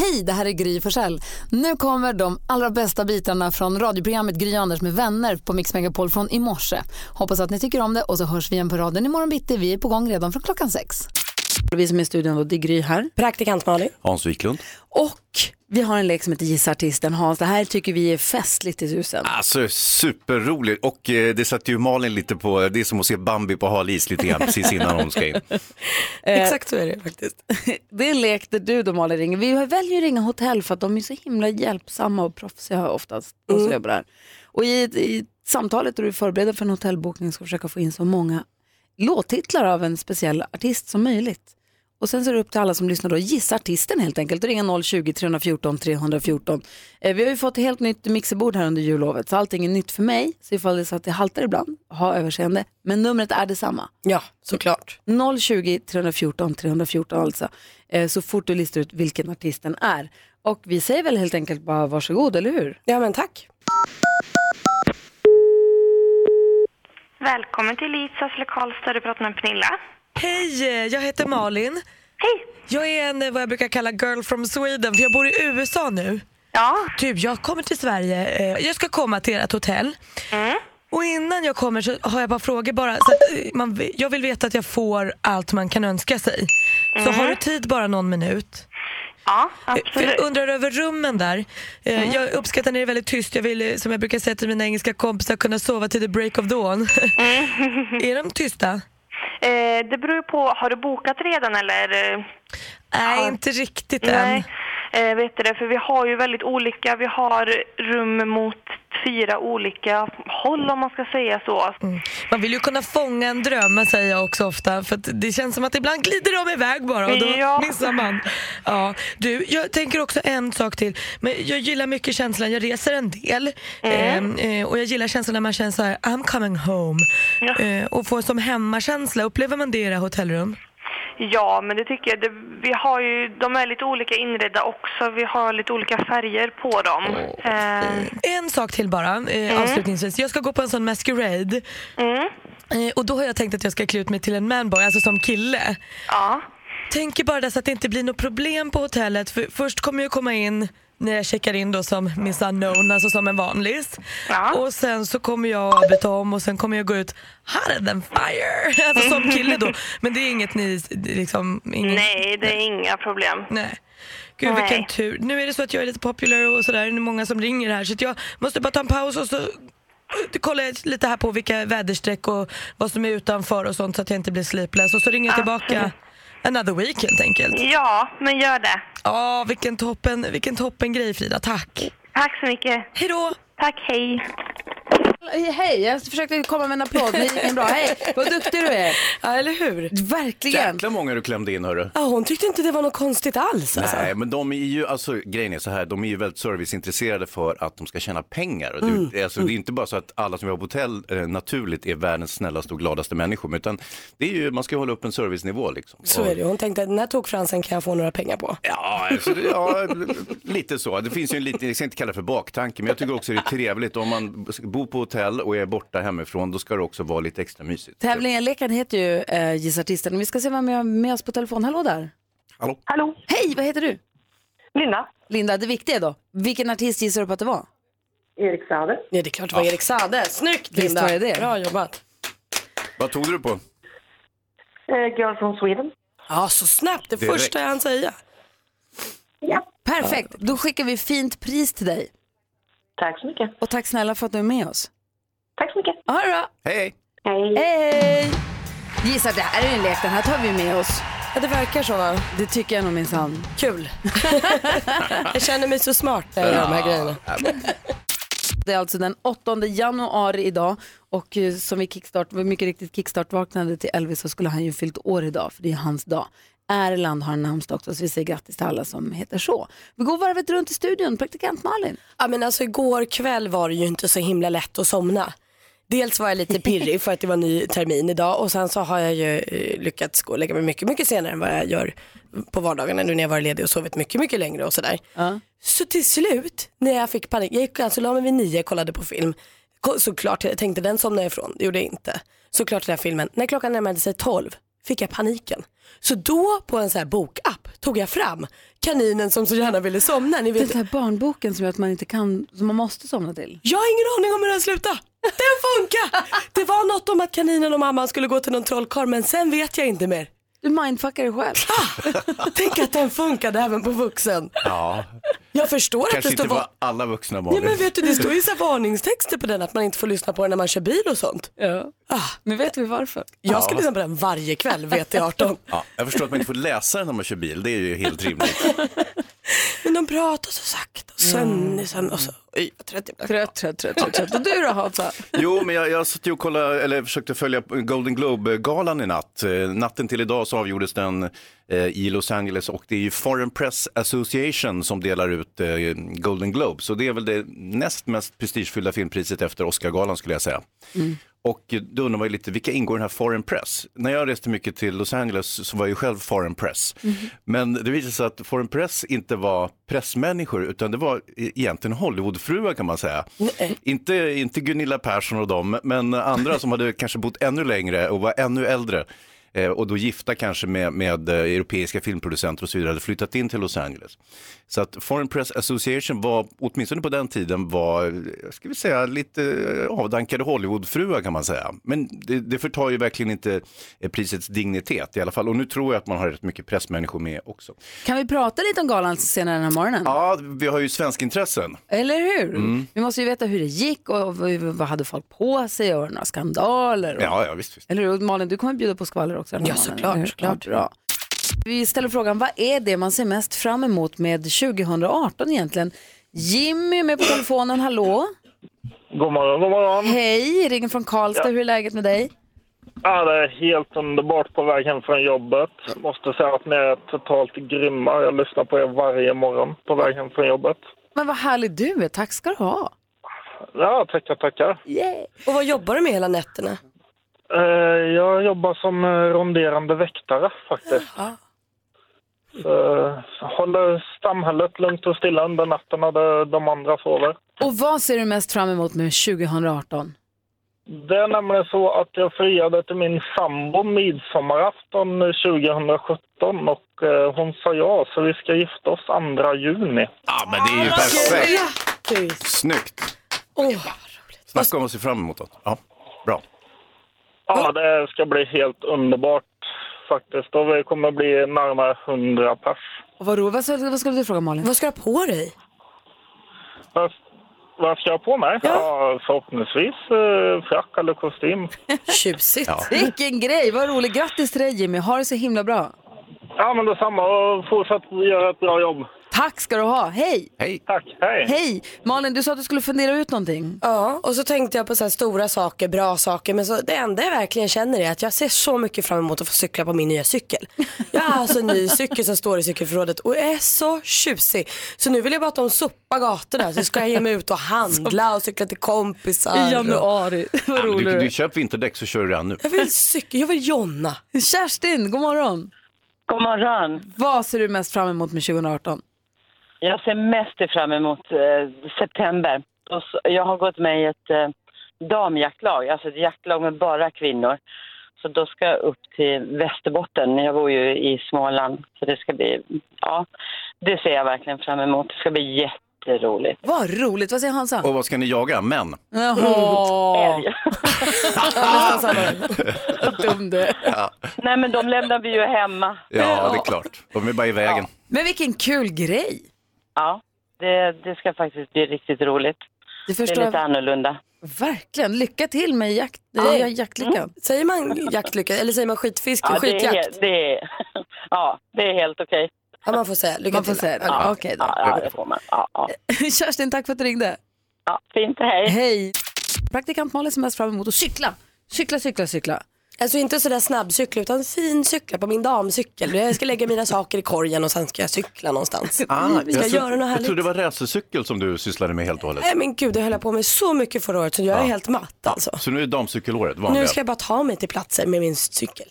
Hej, det här är Gry Forssell. Nu kommer de allra bästa bitarna från radioprogrammet Gry Anders med vänner på Mix Megapol från i morse. Hoppas att ni tycker om det och så hörs vi igen på raden imorgon bitti. Vi är på gång redan från 6:00. Vi som är i studion då, det är Gry här. Praktikant Malin. Hans Wiklund. Och vi har en lek som heter Gissartisten Hans. Det här tycker vi är festligt i husen. Alltså superroligt. Och det satte ju Malin lite på. Det är som att se Bambi på halis lite grann precis innan hon ska in. Exakt så är det faktiskt. Det är en lek där du då Malin ringer. Vi väljer ju ringa hotell för att de är så himla hjälpsamma och proffsiga oftast. Och, så där. Och i samtalet där du förbereder för en hotellbokning ska försöka få in så många låttitlar av en speciell artist som möjligt. Och sen så är det upp till alla som lyssnar då. Gissa artisten helt enkelt. Ringa 020 314 314. Vi har ju fått helt nytt mixerbord här under jullovet. Så allting är nytt för mig. Så ifall det så att det haltar ibland, ha överseende. Men numret är detsamma. Ja, såklart. 020 314 314 alltså. Så fort du listar ut vilken artisten är. Och vi säger väl helt enkelt bara varsågod, eller hur? Ja, men tack. Välkommen till Lisas lokalstad. Du pratar med Pernilla. Hej, jag heter Malin. Hej. Jag är en, vad jag brukar kalla girl from Sweden, för jag bor i USA nu. Ja. Typ, jag kommer till Sverige. Jag ska komma till ett hotell. Mm. Och innan jag kommer så har jag bara frågor bara. Så jag vill veta att jag får allt man kan önska sig. Mm. Så har du tid bara någon minut? Ja, absolut. För jag undrar över rummen där. Mm. Jag uppskattar när det är väldigt tyst. Jag vill, som jag brukar säga till mina engelska kompisar, kunna sova till the break of dawn. Mm. Är de tysta? Det beror på, har du bokat redan eller? Nej, inte riktigt än. Nej, vet du det, för vi har ju väldigt olika, vi har rum mot 4 olika håll om man ska säga så. Mm. Man vill ju kunna fånga en dröm, säger jag också ofta, för det känns som att ibland glider de iväg bara och då missar man. Ja, du, jag tänker också en sak till, men jag gillar mycket känslan, jag reser en del och jag gillar känslan när man känner så här, I'm coming home och får som hemmakänsla, upplever man det i era hotellrum? Ja, men det tycker jag. Vi har ju, de är lite olika inredda också. Vi har lite olika färger på dem. En sak till bara, avslutningsvis. Jag ska gå på en sån masquerade. Och då har jag tänkt att jag ska klä ut mig till en manboy, alltså som kille. Ja. Tänker bara dess att det inte blir något problem på hotellet. För först kommer jag komma in när jag checkar in då som Miss Unknown, alltså som en vanlis. Ja. Och sen så kommer jag byta om och sen kommer jag gå ut hard and fire, alltså som kille då. Men det är inget ni liksom... Inget, nej, det är inga problem. Nej. Gud, vilken tur. Nu är det så att jag är lite populär och sådär, det är många som ringer här. Så jag måste bara ta en paus och så kollar jag lite här på vilka väderstreck och vad som är utanför och sånt så att jag inte blir sleepless. Och så ringer jag tillbaka... Another week helt enkelt. Ja, men gör det. Ja, vilken toppen grej Frida, tack. Tack så mycket. Hej då. Tack, hej. Hej, jag försökte komma med en applåd, men det gick bra. Hej, vad duktig du är. Ja, eller hur? Verkligen. Jäkla många du klämde in, hörru. Ja, hon tyckte inte det var något konstigt alls. Nej, alltså. Men de är ju, alltså grejen är så här, de är ju väldigt serviceintresserade för att de ska tjäna pengar. Det, alltså, det är inte bara så att alla som jobbar på hotell naturligt är världens snällaste och gladaste människor, utan det är ju, man ska hålla upp en servicenivå liksom. Så är det, hon tänkte, den här tågfransen kan jag få några pengar på. Ja, alltså, ja lite så. Det finns ju en liten, jag ska inte kalla för baktanke, men jag tycker också det är trevligt om man bor på hotell och är borta hemifrån, då ska det också vara lite extra mysigt. Tävlingen, leken heter ju Gissartisten. Vi ska se vem vi har med oss på telefon. Hallå där. Hallå. Hallå. Hej, vad heter du? Linda. Linda, det viktiga då. Vilken artist gissar du på att det var? Erik Sade. Ja, det är klart det var Erik Sade. Snyggt, Linda. Visst var det. Bra jobbat. Vad tog du på? Girl from Sweden. Ja, så snabbt. Det första han säger. Ja. Perfekt. Då skickar vi fint pris till dig. Tack så mycket. Och tack snälla för att du är med oss. Tack så mycket. Ha det bra. Hej. Hej. Hej. Gissa, det här är en lek. Den här tar vi med oss. Ja, det verkar så. Det tycker jag nog minsann. Kul. Jag känner mig så smart när jag gör de här grejerna. Det är alltså den 8 januari idag. Och som vi mycket riktigt kickstartvaknade till Elvis, så skulle han ju fyllt år idag. För det är hans dag. Erland har en namnsdag också, så vi säger grattis till alla som heter så. Vi går varvet runt i studion, praktikant Malin. Ja, men alltså igår kväll var det ju inte så himla lätt att somna. Dels var jag lite pirrig för att det var en ny termin idag, och sen så har jag ju lyckats gå och lägga mig mycket, mycket senare än vad jag gör på vardagarna nu när jag var ledig och sovit mycket, mycket längre och sådär. Så till slut, när jag fick panik, jag gick alltså la mig vid 9, kollade på film. Såklart, jag tänkte den somnade ifrån, det gjorde jag inte. Såklart den här filmen, när klockan närmade sig 12 fick jag paniken. Så då på en så här bokapp tog jag fram kaninen som så gärna ville somna. Ni vet. Det är så här barnboken som gör att man inte kan, som man måste somna till. Jag har ingen aning om hur den slutar. Den funkar! Det var något om att kaninen och mamman skulle gå till någon trollkarl, men sen vet jag inte mer. Du mindfuckar dig själv. Tänk att den funkade även på vuxen. Ja. Jag förstår kanske att det står... Kanske inte var alla vuxna barn. Ja, men vet du, det står ju så varningstexter på den att man inte får lyssna på den när man kör bil och sånt. Ja. Nu vet vi varför. Jag ska lyssna på den varje kväll, VT18. Ja, jag förstår att man inte får läsa den när man kör bil. Det är ju helt rimligt. Men de pratar så sakta och sömnig och så... Oj, vad trött. Och du då, Hansa? Jo, men jag satt ju och kollade, eller försökte följa Golden Globe-galan i natt. Natten till idag så avgjordes den i Los Angeles, och det är ju Foreign Press Association som delar ut Golden Globe. Så det är väl det näst mest prestigefyllda filmpriset efter Oscar-galan, skulle jag säga. Mm. Och då undrar man ju lite, vilka ingår i den här Foreign Press? När jag reste mycket till Los Angeles så var jag ju själv Foreign Press. Mm. Men det visade sig att Foreign Press inte var pressmänniskor, utan det var egentligen Hollywoodfruar, kan man säga. Inte Gunilla Persson och dem, men andra som hade kanske bott ännu längre och var ännu äldre. Och då gifta kanske med europeiska filmproducenter och så vidare, hade flyttat in till Los Angeles. Så att Foreign Press Association var, åtminstone på den tiden, var, ska vi säga, lite avdankade Hollywoodfruar, kan man säga. Men det förtar ju verkligen inte prisets dignitet i alla fall. Och nu tror jag att man har rätt mycket pressmänniskor med också. Kan vi prata lite om galan senare den här morgonen? Ja, vi har ju svensk intressen. Eller hur? Mm. Vi måste ju veta hur det gick och vad hade folk på sig och några skandaler. Och... Ja, visst. Eller hur? Malin, du kommer bjuda på skvaller också. Ja, såklart. Bra. Vi ställer frågan, vad är det man ser mest fram emot med 2018 egentligen? Jimmy med på telefonen, hallå? God morgon. Hej, ringer från Karlstad, hur är läget med dig? Ja, det är helt underbart, på väg hem från jobbet. Måste säga att ni är totalt grymma, jag lyssnar på er varje morgon på väg hem från jobbet. Men vad härlig du är, tack ska du ha. Ja, tackar. Yeah. Och vad jobbar du med hela nätterna? Jag jobbar som ronderande väktare faktiskt. Så håller samhället lugnt och stilla under natten när de andra sover. Och vad ser du mest fram emot nu 2018? Det är nämligen så att jag friade till min sambo midsommarafton 2017 och hon sa ja, så vi ska gifta oss 2 juni. Ja, men det är ju perfekt. Snyggt. Snacka om att se fram emot det. Ja, bra. Ja, det ska bli helt underbart faktiskt. Och vi kommer bli närmare 100 pers. Vad roligt. Vad skulle du fråga, Malin? Vad ska du ha på dig? Vad ska jag ha på mig? Ja, förhoppningsvis frack eller kostym. Tjusigt. Ja. Vilken grej. Vad roligt. Grattis till dig, Jimmy. Ha det så himla bra. Ja, men detsamma. Och fortsätt göra ett bra jobb. Tack ska du ha. Hej. Hej. Tack. Hej. Hej. Malin, du sa att du skulle fundera ut någonting. Ja, och så tänkte jag på så här stora saker, bra saker. Men så, det enda jag verkligen känner är att jag ser så mycket fram emot att få cykla på min nya cykel. Jag har alltså en ny cykel som står i cykelförrådet och är så tjusig. Så nu vill jag bara att de soppar gatorna. Så ska jag ge mig ut och handla och cykla till kompisar. I januari. Vad roligt. Du köper vinterdäck så kör du redan nu. Jag vill jonna. Kerstin, god morgon. God morgon. Vad ser du mest fram emot med 2018? Jag ser mest fram emot september. Och så, jag har gått med i ett damjaktlag, alltså ett jaktlag med bara kvinnor. Så då ska jag upp till Västerbotten. Jag bor ju i Småland, så det ska bli, det ser jag verkligen fram emot. Det ska bli jätteroligt. Vad roligt, vad säger Hansa? Och vad ska ni jaga, män? Älg. Dum det. Ja. Nej, men de lämnar vi ju hemma. Ja, det är klart. De är bara i vägen. Ja. Men vilken kul grej. Ja, det ska faktiskt bli riktigt roligt. Det är lite annorlunda. Verkligen, lycka till med jaktlyckan. Mm. Säger man jaktlycka eller säger man skitfisk? Ja, skitjakt? Det är helt okej. Ja, man får säga lycka till. Okej då. Ja, det får man. Ja. Kerstin, tack för att du ringde. Ja, fint. Hej. Praktikant Malin som är fram emot att cykla. Alltså inte sådär snabbcykla utan fin cykla på min damcykel. Jag ska lägga mina saker i korgen och sen ska jag cykla någonstans. Jag tror det var racercykel som du sysslade med helt och hållet. Nej men gud, jag höll på med så mycket förra året så jag är helt matt alltså. Så nu är det damcykelåret vanliga. Nu ska jag bara ta mig till platser med min cykel.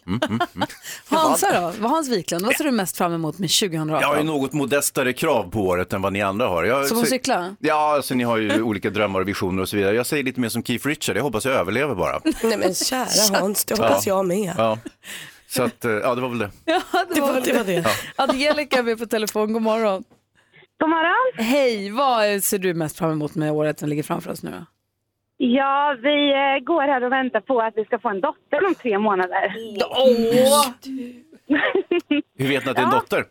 Hansa då, Hans Wiklund, vad ser du mest fram emot med 2018? Jag har ju något modestare krav på året än vad ni andra har. Som att cykla? Ja, alltså ni har ju olika drömmar och visioner och så vidare. Jag säger lite mer som Keith Richards, jag hoppas jag överlever bara. Nej men kära Hans, jag hoppas jag med. Ja. Så att, ja, det var väl det. Ja, det var det. Ja. Angelica är med på telefon. God morgon. God morgon. Hej, vad ser du mest fram emot med året som ligger framför oss nu då? Ja, vi går här och väntar på att vi ska få en dotter om 3 månader. Åh! Hur vet ni att det är en dotter?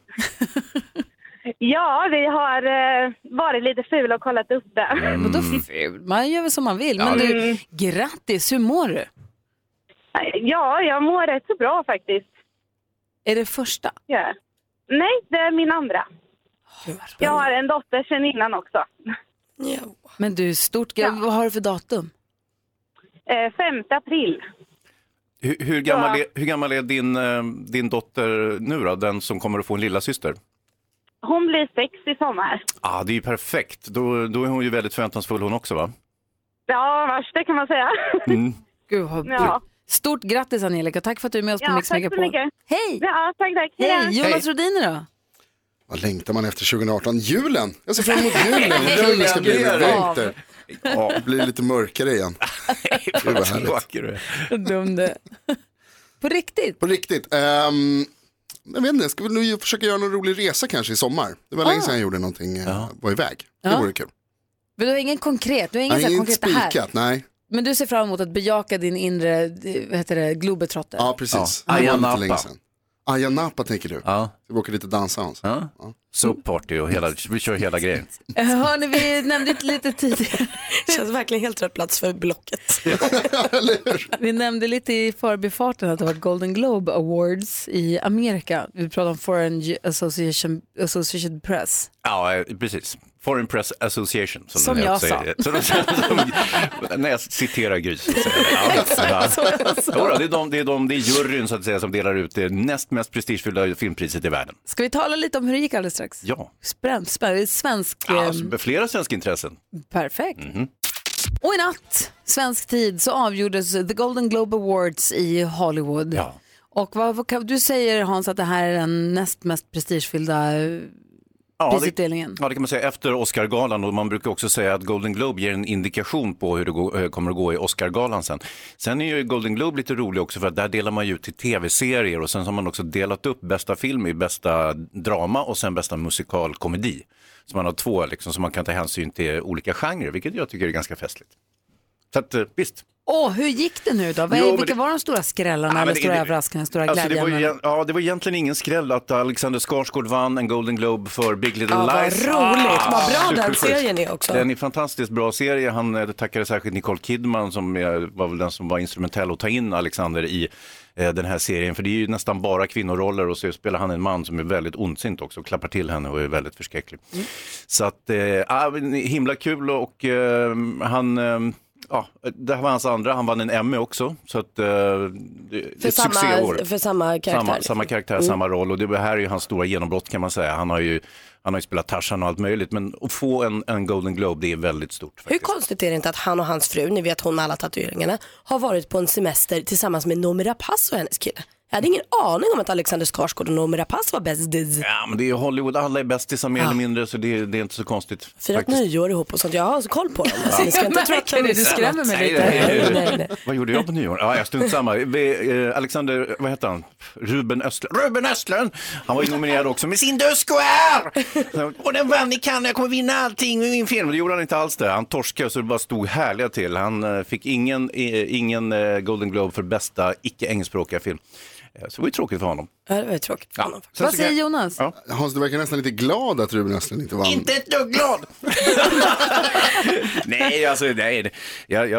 Ja, vi har varit lite ful och kollat upp det. Mm. Man gör väl som man vill. Ja, men du, grattis, hur mår du? Ja, jag mår rätt så bra faktiskt. Är det första? Ja. Nej, det är min andra. Jag har en dotter sedan innan också. Ja. Men du, stort grann, vad har du för datum? 5 april. Hur gammal är din dotter nu då, den som kommer att få en lilla syster? Hon blir 6 i sommar. Ja, det är ju perfekt. Då är hon ju väldigt förväntansfull hon också, va? Ja, värst det kan man säga. Mm. Gud, stort grattis Angelica, tack för att du är med oss på Mix Megapol. Mycket. Hej! Ja, tack. Hej, Jonas Rodiner då? Vad längtar man efter 2018? Julen! Jag ser fram emot julen. Julen ska bli vinter. Ja, det blir lite mörkare igen. Gud, vad härligt. På riktigt? På riktigt. Jag vet inte, ska vi nu försöka göra någon rolig resa kanske i sommar? Det var länge sedan jag gjorde någonting, var iväg. Det vore kul. Men du har ingen konkret? Du har ingen konkret spikat, nej. Men du ser fram emot att bejaka din inre, vad heter det, globetrotter? Ja, precis. Ja. Ayia Napa. Ayia Napa tänker du? Ja. Vi åker lite dansa Hans. Ja. Ja. Soapparty och vi kör hela grejen. Hörrni, vi nämnde lite tidigare. Det känns verkligen helt rätt plats för blocket. Vi nämnde lite i förbifarten att det var Golden Globe Awards i Amerika. Vi pratade om Foreign Association Press. Ja, precis. Foreign Press Association som jag sa. När jag citerar Gry så säger det är juryn så att säga som delar ut det näst mest prestigefyllda filmpriset i världen. Ska vi tala lite om hur det gick alldeles strax? Ja. Svensk... Alltså, flera svenska intressen. Perfekt. Mm-hmm. Och i natt, svensk tid, så avgjordes The Golden Globe Awards i Hollywood. Ja. Och du säger Hans att det här är den näst mest prestigefyllda... Ja, det kan man säga efter Oscargalan, och man brukar också säga att Golden Globe ger en indikation på hur det kommer att gå i Oscargalan sen. Sen är ju Golden Globe lite rolig också för att där delar man ju ut till tv-serier, och sen har man också delat upp bästa film i bästa drama och sen bästa musikalkomedi. Så man har 2 liksom, så man kan ta hänsyn till olika genrer, vilket jag tycker är ganska festligt. Så att, visst. Hur gick det nu då? Vilka var de stora skrällarna eller stora överraskningarna, stora glädjeämnen? Det var egentligen ingen skräll att Alexander Skarsgård vann en Golden Globe för Big Little Lies. Ja, vad roligt. Vad bra den serien är också. Den är en fantastiskt bra serie. Han tackade särskilt Nicole Kidman som var väl den som var instrumentell att ta in Alexander i den här serien. För det är ju nästan bara kvinnoroller, och så spelar han en man som är väldigt ondsint också och klappar till henne och är väldigt förskräcklig. Mm. Så att, himla kul, och han... Ja, det här var hans andra. Han vann en Emmy också. Så att, för samma karaktär. Samma karaktär, samma roll. Och det här är ju hans stora genombrott kan man säga. Han har ju spelat Tarzan och allt möjligt. Men att få en Golden Globe, det är väldigt stort faktiskt. Hur konstigt är det inte att han och hans fru, ni vet hon med alla tatueringarna, har varit på en semester tillsammans med Noomi Rapace och hennes kille? Jag hade ingen aning om att Alexander Skarsgård och Noomi Rapace var bästis. Ja, men det är ju Hollywood. Alla är bästisar mer eller mindre, så det är inte så konstigt. Firat nyår ihop och sånt. Jag har så koll på dem. Alltså, ni ska inte tro att du skrämmer mig lite. Nej. Vad gjorde jag på nyår? Ja, jag stod samma. Alexander, vad heter han? Ruben Östlund! Han var ju nominerad också med sin Dusquare! Och den vann i Cannes. Jag kommer vinna allting med min film. Det gjorde han inte alls det. Han torskade så det bara stod härliga till. Han fick ingen Golden Globe för bästa icke-engelskspråkiga film. Så det var ju tråkigt för honom. Ja, det var ju tråkigt för honom. Vad säger Jonas? Ja. Hans, du verkar nästan lite glad att Ruben Östlund inte vann. Inte ett dugg glad! Nej. Jag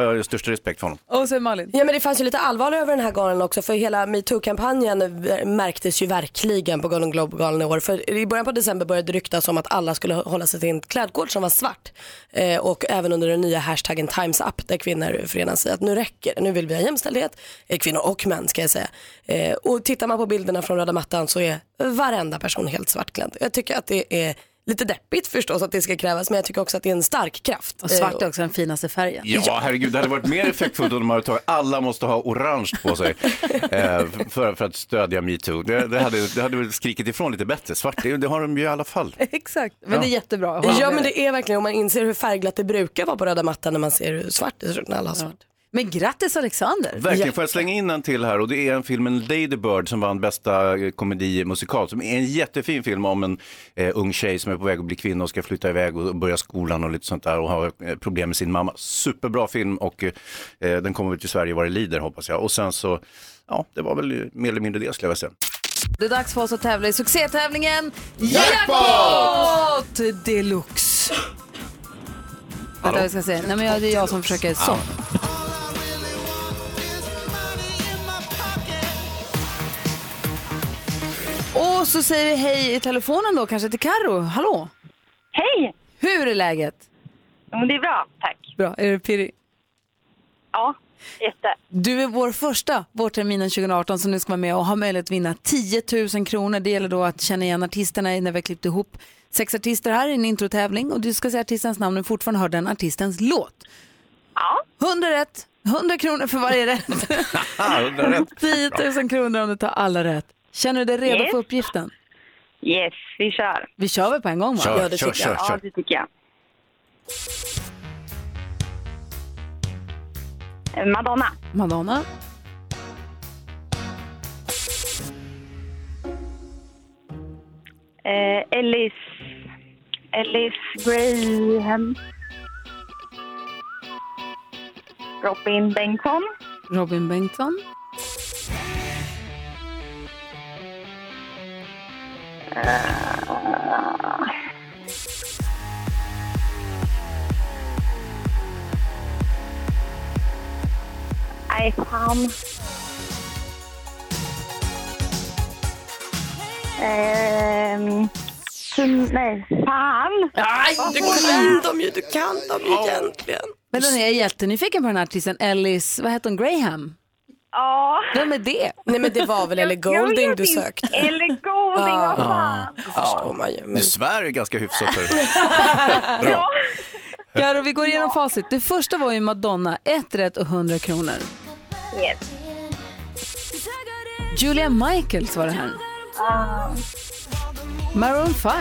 har största respekt för honom. Och så Malin. Ja, men det fanns ju lite allvar över den här galan också. För hela MeToo-kampanjen märktes ju verkligen på Golden Globe-galan i år. För i början på december började ryktas om att alla skulle hålla sig till en klädkod som var svart. Och även under den nya hashtaggen Times Up, där kvinnor förenas sig att nu räcker det. Nu vill vi ha jämställdhet. Kvinnor och män ska jag säga. Och tittar man på bilderna från röda mattan så är varenda person helt svartklädd. Jag tycker att det är lite deppigt förstås att det ska krävas, men jag tycker också att det är en stark kraft. Och svart är också den finaste färgen. Ja, herregud, det hade varit mer effektfullt om de hade tagit alla måste ha orange på sig för att stödja MeToo. Det hade skrikit ifrån lite bättre. Svart, det har de ju i alla fall. Exakt, men det är jättebra. Ja, men det är verkligen om man inser hur färgglatt det brukar vara på röda mattan när man ser hur svart det är när alla har svart. Men grattis Alexander. Verkligen, får jag slänga in en till här, och det är en filmen Lady Bird som vann bästa komedi musikal, som är en jättefin film om en ung tjej som är på väg att bli kvinna och ska flytta iväg och börja skolan och lite sånt där och har problem med sin mamma. Superbra film, och den kommer ut i Sverige var det lider, hoppas jag. Och sen så, ja, det var väl mer eller mindre det, skulle jag säga. Det är dags för oss att tävla i succétävlingen Jackpot Deluxe. Vänta, vi ska se. Nej, men det är jag som försöker så. Och så säger vi hej i telefonen då, kanske till Karo. Hallå! Hej! Hur är läget? Ja, det är bra, tack. Bra, är du pirrig? Ja, jätte. Du är vår första vårterminen 2018 som nu ska vara med och ha möjlighet att vinna 10 000 kronor. Det gäller då att känna igen artisterna när vi har klippt ihop 6 artister här i en introtävling. Och du ska säga artistens namn och fortfarande hör den artistens låt. Ja. 100 rätt, 100 kronor för varje rätt. 100 rätt. 10 000 kronor om du tar alla rätt. Känner du dig redo för uppgiften? Yes, vi kör. Vi kör väl på en gång, va? Ja, det tycker jag. Ja, det tycker jag. Madonna. Ellis Graham. Robin Bengtsson. Du kan dem ju egentligen. Men den är jättenyfiken på den här artisten Ellis, vad heter hon, Graham? Ja. Vem är det? Nej, men det var väl eller Golding du sökte. Eller Golding, vad fan. Ja, men svär är ganska hyfsat. Bra. Ja, vi går igenom facit. Det första var ju Madonna, 1 rätt och 100 kronor. Yes. Julia Michaels var det här. Maroon 5.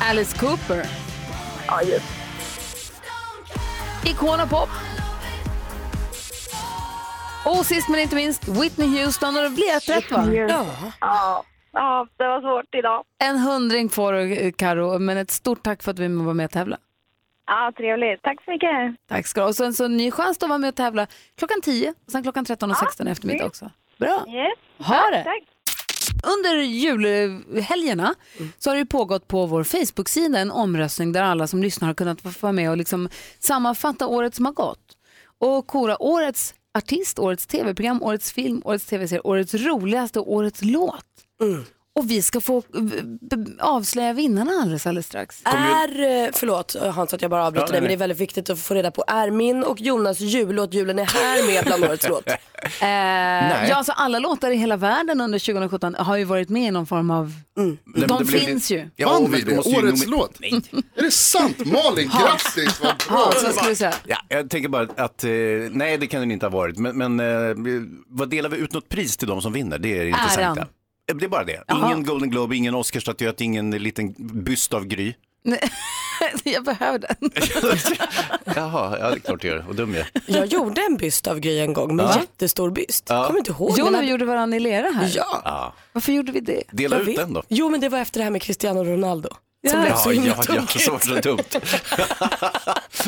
Alice Cooper. Ja, yes. Icona Pop. Och sist men inte minst Whitney Houston, och det blev ett rätt, va? Ja, det var svårt idag. 100 får du, Karo, men ett stort tack för att vi var med och tävla. Ja, trevligt. Tack så mycket. Tack ska du ha. Och sen så en ny chans att vara med och tävla klockan 10 och sen klockan 13:16 eftermiddag också. Bra. Yes. Ha det. Tack. Under julhelgerna så har det pågått på vår Facebook-sida en omröstning där alla som lyssnar har kunnat vara med och liksom sammanfatta året som har gått. Och kora årets artist, årets tv-program, årets film, årets tv-serie, årets roligaste och årets låt. Mm. Och vi ska få avslöja vinnarna alldeles strax. Förlåt Hans att jag bara avbryter dig, men det är väldigt viktigt att få reda på. Är min och Jonas jullåt Julen är här med bland årets låt? Alltså alla låtar i hela världen under 2017 har ju varit med i någon form av... Mm. De finns ju. Ja, årets låt? Nej. Är det sant? Malin, grattis! Vad bra. Jag tänker bara att nej, det kan det inte ha varit. Men vad delar vi ut något pris till de som vinner? Det är intressant. Det är bara det. Ingen Golden Globe, ingen Oscarstatyett, ingen liten byst av Gry. Nej, jag behöver den. Jaha, jag hade klart det. Vad dum jag. Jag gjorde en byst av Gry en gång, men jättestor byst. Ja. Kommer inte ihåg. Jo, men vi gjorde varann i lera här. Ja. Varför gjorde vi det? Dela ut den då. Jo, men det var efter det här med Cristiano Ronaldo.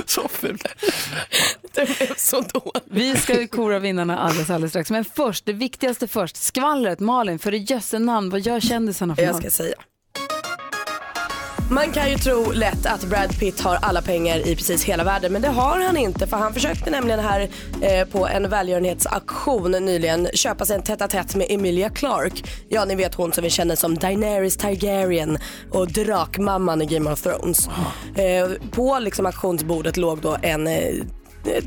Så fult. Det blev så dåligt. Vi ska ju kora vinnarna alldeles strax. Men först, det viktigaste först. Skvallret, Malin, för det görs en namn. Vad gör kändisarna för jag ska säga. Man kan ju tro lätt att Brad Pitt har alla pengar i precis hela världen, men det har han inte, för han försökte nämligen här på en välgörenhetsaktion nyligen köpa sig en tätt med Emilia Clarke. Ja, ni vet hon som vi känner som Daenerys Targaryen och drakmamman i Game of Thrones. På liksom auktionsbordet låg då en...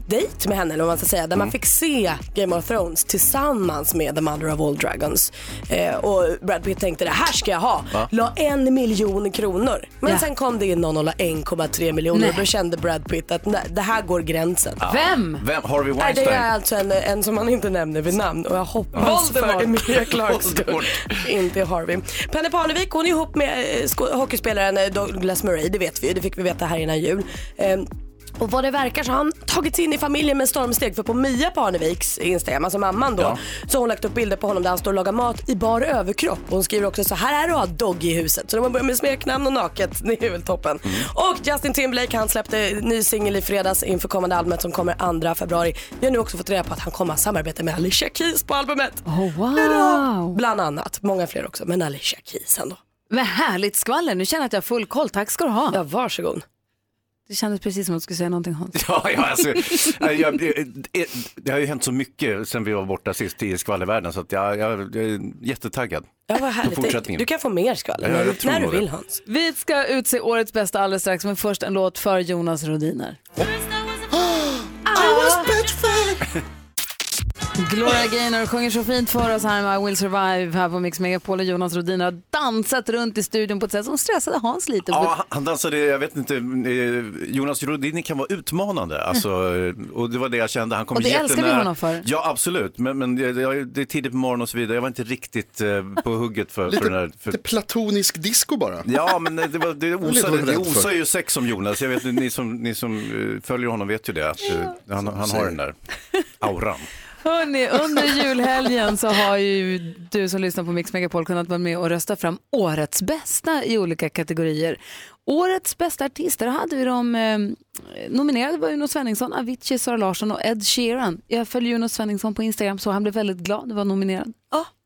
dejt med henne, eller vad man ska säga, där man fick se Game of Thrones tillsammans med The Mother of All Dragons, och Brad Pitt tänkte, det här ska jag ha. La 1 miljon kronor, men sen kom det in någon och la 1,3 miljoner. Och då kände Brad Pitt att det här går gränsen. Vem? Harvey Weinstein? Det är alltså en som man inte nämner vid namn, och jag hoppas för Emilia Clarks skull inte Harvey. Penny Parnevik, hon är ihop med hockeyspelaren Douglas Murray, det vet vi, det fick vi veta här innan jul. Och vad det verkar så har han tagit sig in i familjen med stormsteg. För på Mia Parneviks Instagram, alltså mamman då, ja, så har hon lagt upp bilder på honom där han står och lagar mat i bar överkropp. Och hon skriver också så här är det att ha dogg i huset. Så de har börjat med smeknamn och naket. Det är väl toppen. Mm. Och Justin Timberlake, han släppte ny singel i fredags inför kommande albumet som kommer 2 februari. Vi har nu också fått reda på att han kommer att samarbeta med Alicia Keys på albumet. Oh, wow. Idag. Bland annat, många fler också, men Alicia Keys ändå. Vad härligt skvaller, nu känner jag att jag har full koll. Tack ska du ha. Ja, varsågod. Det kändes precis som att du skulle säga någonting, Hans. Ja, alltså, det har ju hänt så mycket sen vi var borta sist i skvallervärlden, så att jag är jättetaggad. Ja, vad härligt. Du kan få mer skvaller när du vill, Hans. Vi ska utse årets bästa alldeles strax, men först en låt för Jonas Rodiner. Gloria Gaynor sjunger så fint för oss här I Will Survive här på Mix Megapol, och Jonas Rodin har dansat runt i studion på ett sätt som stressade Hans lite. Ja, han dansade, jag vet inte, Jonas Rodin kan vara utmanande alltså, och det var det jag kände. Han kom och det älskar vi honom för. Ja, absolut, men det är tidigt på morgonen och så vidare. Jag var inte riktigt på hugget för, lite, för den här. För... Lite platonisk disco bara. Ja, men det osar ju sex som Jonas. Jag vet, ni som följer honom vet ju det, att han har den där auran. Hörrni, under julhelgen så har ju du som lyssnar på Mix Megapol kunnat vara med och rösta fram årets bästa i olika kategorier. Årets bästa artister hade vi de nominerade var Jonas Svensson, Avicii, Sara Larsson och Ed Sheeran. Jag följer Jonas Svensson på Instagram, så han blev väldigt glad att vara nominerad.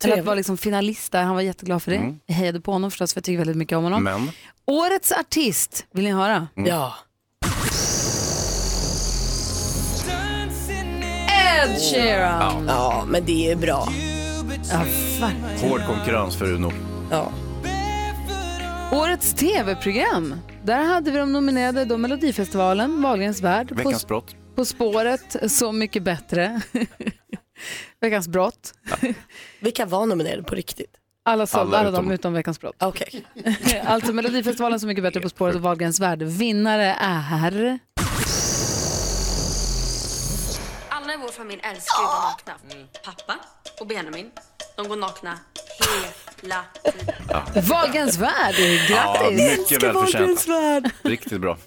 Eller att vara liksom finalist där, han var jätteglad för det. Jag hejade på honom förstås, för jag tycker väldigt mycket om honom. Men. Årets artist, vill ni höra? Mm. Ja. Ed Sheeran. Ja. Ja, men det är bra. Ja, hård konkurrens för Uno. Ja. Årets tv-program. Där hade vi de nominerade då Melodifestivalen, Valgrens värld, Veckans brott, På spåret, Så mycket bättre. Veckans brott. Ja. Vilka var nominerade på riktigt? Alla de utom Veckans brott. Okej. Okay. Alltså Melodifestivalen, Så mycket bättre, På spåret och Valgrens värld. Vinnare är... Vår familj älskar ju att vara nakna. Pappa och Benjamin, de går nakna hela tiden. Ja. Valgrens värld, grattis! Ja, mycket välförtjänt. Riktigt bra.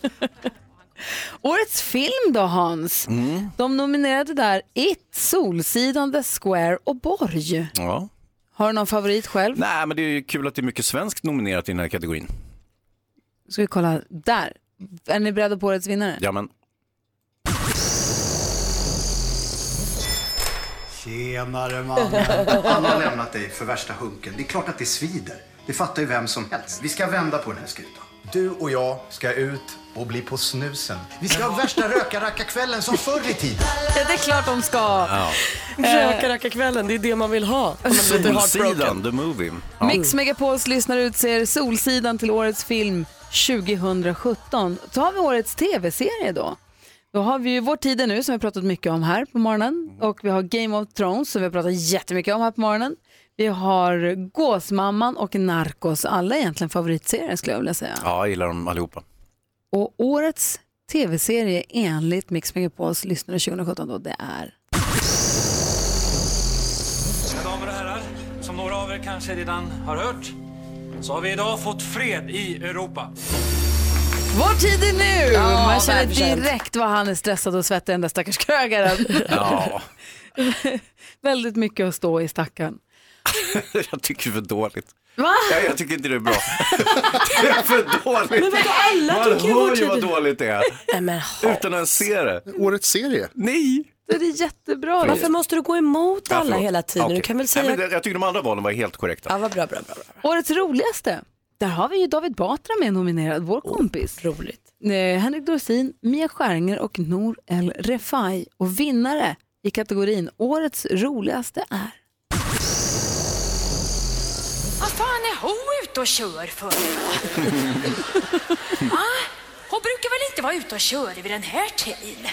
Årets film då, Hans. De nominerade där It, Solsidan, The Square och Borg. Ja. Har du någon favorit själv? Nej, men det är ju kul att det är mycket svenskt nominerat i den här kategorin. Ska vi kolla där. Är ni beredda på årets vinnare? Ja, men... Tjenare, mannen. Han har lämnat dig för värsta hunken. Det är klart att det svider. Det fattar ju vem som helst. Vi ska vända på den här skutan. Du och jag ska ut och bli på snusen. Vi ska ha värsta rökarackarkvällen som förr i tiden. Ja, det är klart de ska. Ja. Rökarackarkvällen, det är det man vill ha. Solsidan, the movie. Ja. Mix Megapols lyssnare utser Solsidan till årets film 2017. Tar vi årets tv-serie då? Då har vi ju Vår tid är nu, som vi har pratat mycket om här på morgonen. Och vi har Game of Thrones, som vi har pratat jättemycket om här på morgonen. Vi har Gåsmamman och Narcos. Alla egentligen favoritserier, skulle jag vilja säga. Ja, jag gillar dem allihopa. Och årets tv-serie enligt Mix Megapols lyssnare 2017 då, det är... Mina damer och herrar, som några av er kanske redan har hört, så har vi idag fått fred i Europa. Vår tid är nu! Ja, man känner direkt vad han är stressad och svettig, den där stackars krögaren. Ja. Väldigt mycket att stå i stackaren. Jag tycker det är för dåligt. Va? Jag tycker inte det är bra. Det är för dåligt. Men alla tycker man hör ju vad dåligt det är. Utan att se det. Årets serie. Nej. Det är jättebra. Varför måste du gå emot alla hela tiden? Okay. Du kan väl säga... Nej, men jag tycker de andra valen var helt korrekta. Ja, vad bra. Årets roligaste. Där har vi ju David Batra med nominerad, vår kompis. Roligt. Henrik Dorsin, Mia Skäringer och Nour El Refai. Och vinnare i kategorin årets roligaste är... Vad fan är hon ute och kör för? Hon brukar väl inte vara ute och köra vid den här tiden?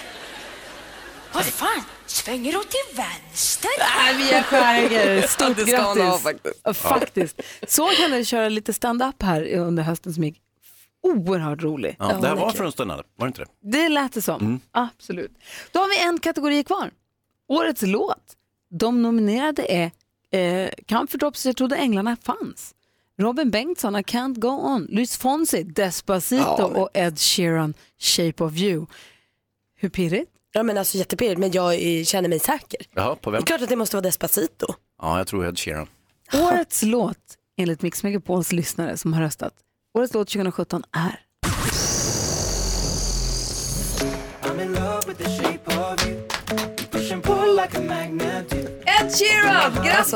Vad fan? Svänger åt till vänster? Nej, Mia Skäringer. Stort grattis. Faktiskt. Såg henne köra lite stand-up här under hösten som gick oerhört rolig. Ja, det här var från stand-up, var det inte det? Det lät det som. Mm. Absolut. Då har vi en kategori kvar. Årets låt. De nominerade är Comfort Drops, Jag trodde änglarna fanns. Robin Bengtsson, I Can't Go On. Luis Fonsi, Despacito och Ed Sheeran, Shape of You. Hur pirrigt? Ja, men alltså jättepirrigt, men jag känner mig säker. Jaha, på vem? Det är klart att det måste vara Despacito. Ja, jag tror Ed Sheeran. Årets låt, enligt Mix Megapols lyssnare som har röstat. Årets låt 2017 är... I'm in love with the shape of you. Push and pull like a magnet. Ed Sheeran, grattis!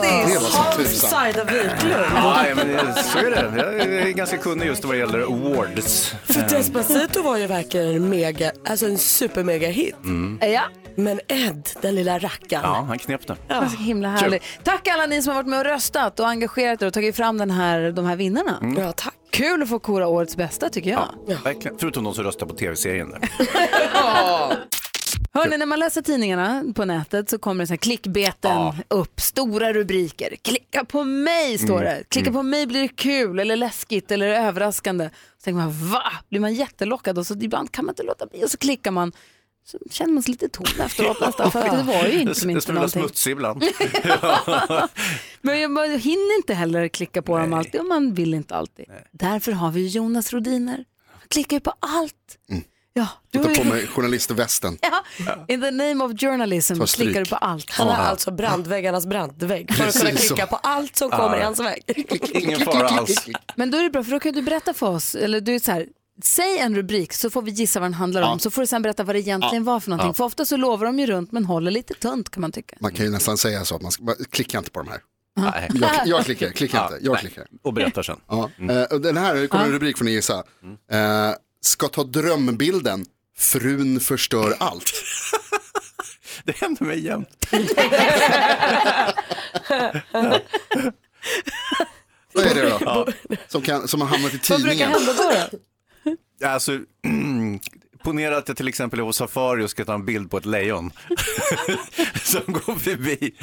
Hans Saida Wiklund. Ja, men så är det. Jag är ganska kunnig just vad det gäller awards. För Despacito var ju verkligen mega, alltså en supermega hit. Mm. Ja. Men Ed, den lilla rackaren. Ja, han knäppte. Ja. Det är så himla härligt. Tack alla ni som har varit med och röstat och engagerat er och tagit fram de här vinnarna. Mm. Ja, tack. Kul att få kora årets bästa, tycker jag. Ja, verkligen. Förutom de som röstar på tv-serien där. Ja. Hörrni, när man läser tidningarna på nätet så kommer det så här klickbeten upp. Stora rubriker. Klicka på mig, står det. Klicka på mig blir det kul eller läskigt eller överraskande. Så tänker man, va? Blir man jättelockad och så ibland kan man inte låta bli. Och så klickar man. Så känner man sig lite tom efteråt nästan, för det var ju inte någonting. Det smula smutsig ibland. Men man hinner inte heller klicka på dem alltid, och man vill inte alltid. Nej. Därför har vi Jonas Rodiner. Han klickar ju på allt. Mm. Ja, du tar på mig journalistvästen. Ja. In the name of journalism klickar du på allt. Han är alltså brandväggarnas brandvägg. För att kunna klicka på allt som kommer i hans väg. Ingen fara alls. Men då är det bra, för då kan du berätta för oss. Eller du är så här... Säg en rubrik så får vi gissa vad den handlar om. Så får du sen berätta vad det egentligen var för någonting. För ofta så lovar de ju runt men håller lite tunt, kan man tycka. Man kan ju nästan säga så att man klickar inte på de här. Nej. Jag klickar inte. Och berättar sen. Den här kommer en rubrik från Gissa. Ska ta drömbilden. Frun förstör allt. Det händer mig jämt. Vad är det då? Som har hamnat i tidningen. Vad brukar hända då? Alltså, ponera att jag till exempel är på safari och ska ta en bild på ett lejon som går förbi.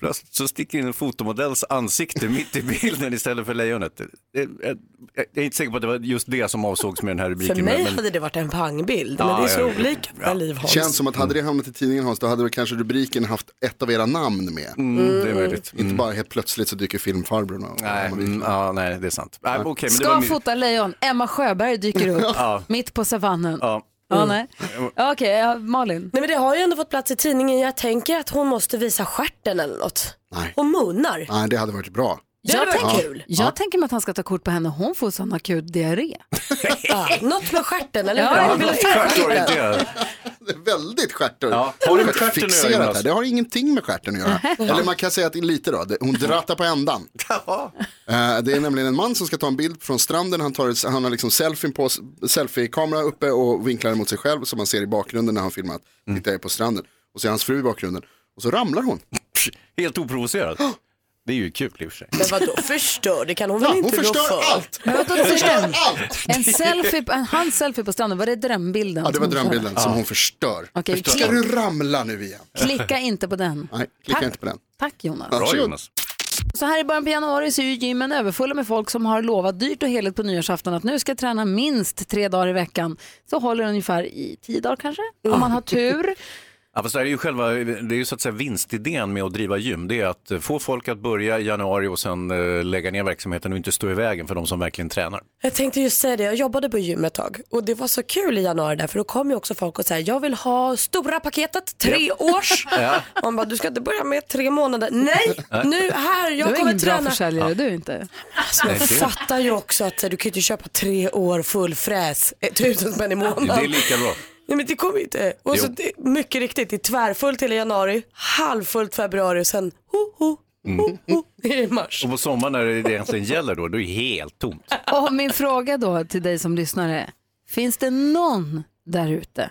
Plötsligt så sticker in en fotomodells ansikte mitt i bilden istället för lejonet. Jag är inte säker på att det var just det som avsågs med den här rubriken. För mig hade det varit en pangbild, men det är så olika. Det känns som att hade det hamnat i tidningen, Hans, då hade det kanske rubriken haft ett av era namn med. Det är möjligt. Inte bara helt plötsligt så dyker filmfarbrorna. Nej, det är sant. Nej, okay, men ska fota lejon, Emma Sjöberg dyker upp mitt på savannen. Ja. Okej, Malin. Nej, men det har ju ändå fått plats i tidningen. Jag tänker att hon måste visa stjärten eller något. Nej. Hon munnar. Nej, det hade varit bra. Jag tänker mig att han ska ta kort på henne. Hon får sån akut diarré. Något med stjärten eller det är väldigt stjärtor. Ja. Har det med stjärten att göra? Det har ingenting med stjärten att göra. Eller man kan säga att lite då. Hon drattar på ändan. Det är nämligen en man som ska ta en bild från stranden. Han har liksom selfie-kamera uppe och vinklar mot sig själv som man ser i bakgrunden när han filmat. Tittar på stranden och ser hans fru i bakgrunden. Och så ramlar hon. Helt oprovocerad. Det är ju kul i och för sig. Men vadå? Förstör? Det kan hon väl inte förstör för? Allt. Men vadå, förstör allt! En selfie på stranden, var det drömbilden? Ja, det var drömbilden som hon förstör. Okay, ska du ramla nu igen? Klicka inte på den. Nej, klicka inte på den. Tack Jonas. Bra, Jonas. Så här i början på januari så är ju gymmen överfulla med folk som har lovat dyrt och heligt på nyårsafton att nu ska träna minst 3 dagar i veckan. Så håller det ungefär i 10 dagar kanske, om man har tur. Ja, fast det är ju så att säga vinstidén med att driva gym. Det är att få folk att börja i januari och sen lägga ner verksamheten och inte stå i vägen för de som verkligen tränar. Jag tänkte just säga det, jag jobbade på gym ett tag och det var så kul i januari där, för då kom ju också folk och säger, jag vill ha stora paketet, 3 års. Man bara, du ska inte börja med 3 månader. Nej, nu här, jag kommer träna. Du är ingen bra försäljare, du inte. Alltså, jag fattar ju också att du kan ju inte köpa 3 år full fräs, 1000 spänn i månaden. Det är lika bra. Nej, men det kommer inte. Och så det, mycket riktigt, det är tvärfullt till januari, halvfullt februari och sen i mars. Och på sommaren när det egentligen gäller då är det helt tomt. Och min fråga då till dig som lyssnare, finns det någon där ute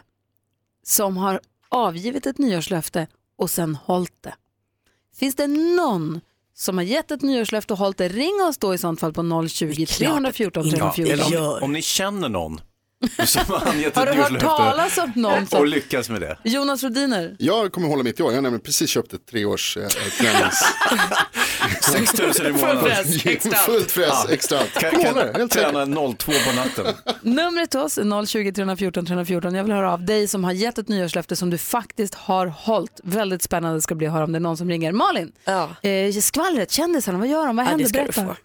som har avgivit ett nyårslöfte och sen hållit det? Finns det någon som har gett ett nyårslöfte och hållit det? Ring oss då i sånt fall på 020 314 314. Ja, om ni känner någon. Har du hört talas om någon som... och lyckas med det? Jonas Rodiner. Jag kommer hålla mitt i år. Jag har precis köpt ett 3 års tränings. 6 000 i månaden. Fullt fräs extra. Kan träna 02 på natten. Numret till oss är 020 314 314. Jag vill höra av dig som har gett ett nyårslöfte som du faktiskt har hållit. Väldigt spännande ska bli att höra om det är någon som ringer. Malin, skvallret, kändisarna, vad gör de? Vad händer? Berätta.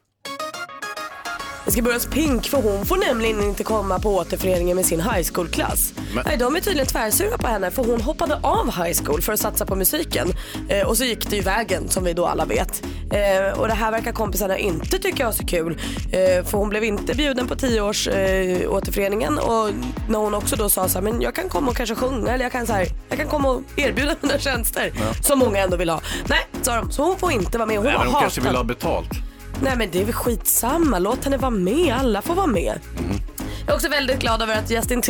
Det ska börjas pink, för hon får nämligen inte komma på återföreningen med sin high school-klass. Nej, de är tydligen tvärsura på henne, för hon hoppade av high school för att satsa på musiken. Och så gick det ju vägen, som vi då alla vet. Och det här verkar kompisarna inte tycka var så kul. För hon blev inte bjuden på 10-års återföreningen. Och när hon också då sa så här, men jag kan komma och kanske sjunga, eller jag kan komma och erbjuda mina tjänster, ja, som många ändå vill ha. Nej, sa de, så hon får inte vara med. Hon, nej, men hon kanske vill ha betalt. Nej, men det är väl skitsamma, låt henne vara med, alla får vara med. Jag är också väldigt glad över att Justin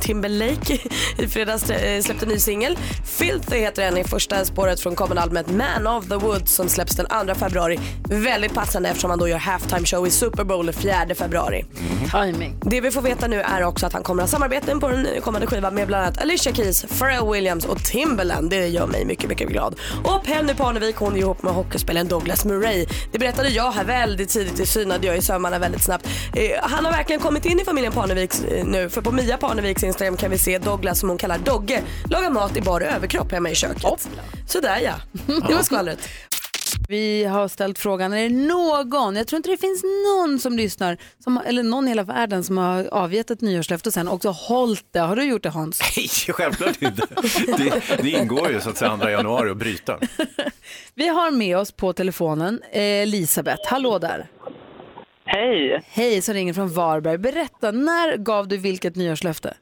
Timberlake i fredags släppte en ny singel. Filthy heter den, i första spåret från kommande albumet Man of the Woods, som släpps den 2 februari. Väldigt passande eftersom han då gör halftime show i Super Bowl den 4 februari. Timing. Det vi får veta nu är också att han kommer att ha samarbeten på den kommande skivan med bland annat Alicia Keys, Pharrell Williams och Timbaland. Det gör mig mycket, mycket glad. Och Penny Parnevik, hon är ihop med hockeyspelaren Douglas Murray. Det berättade jag här väldigt tidigt, det synade jag i sömmarna väldigt snabbt. Han har verkligen kommit in i familjen Parneviks nu, för på Mia Parneviks Instagram kan vi se Douglas, som hon kallar Dogge, laga mat i bara överkropp hemma i köket. Så där, ja. Det var skvallret. Vi har ställt frågan, är det någon, jag tror inte det finns någon som lyssnar som, eller någon i hela världen som har avgett ett nyårslöfte och sen också hållit det. Har du gjort det, Hans? Nej, självklart inte. Det ingår ju så att säga 2 januari att bryta. Vi har med oss på telefonen Elisabeth. Hallå där. Hej. Hej, så ringer från Varberg. Berätta, när gav du vilket nyårslöfte?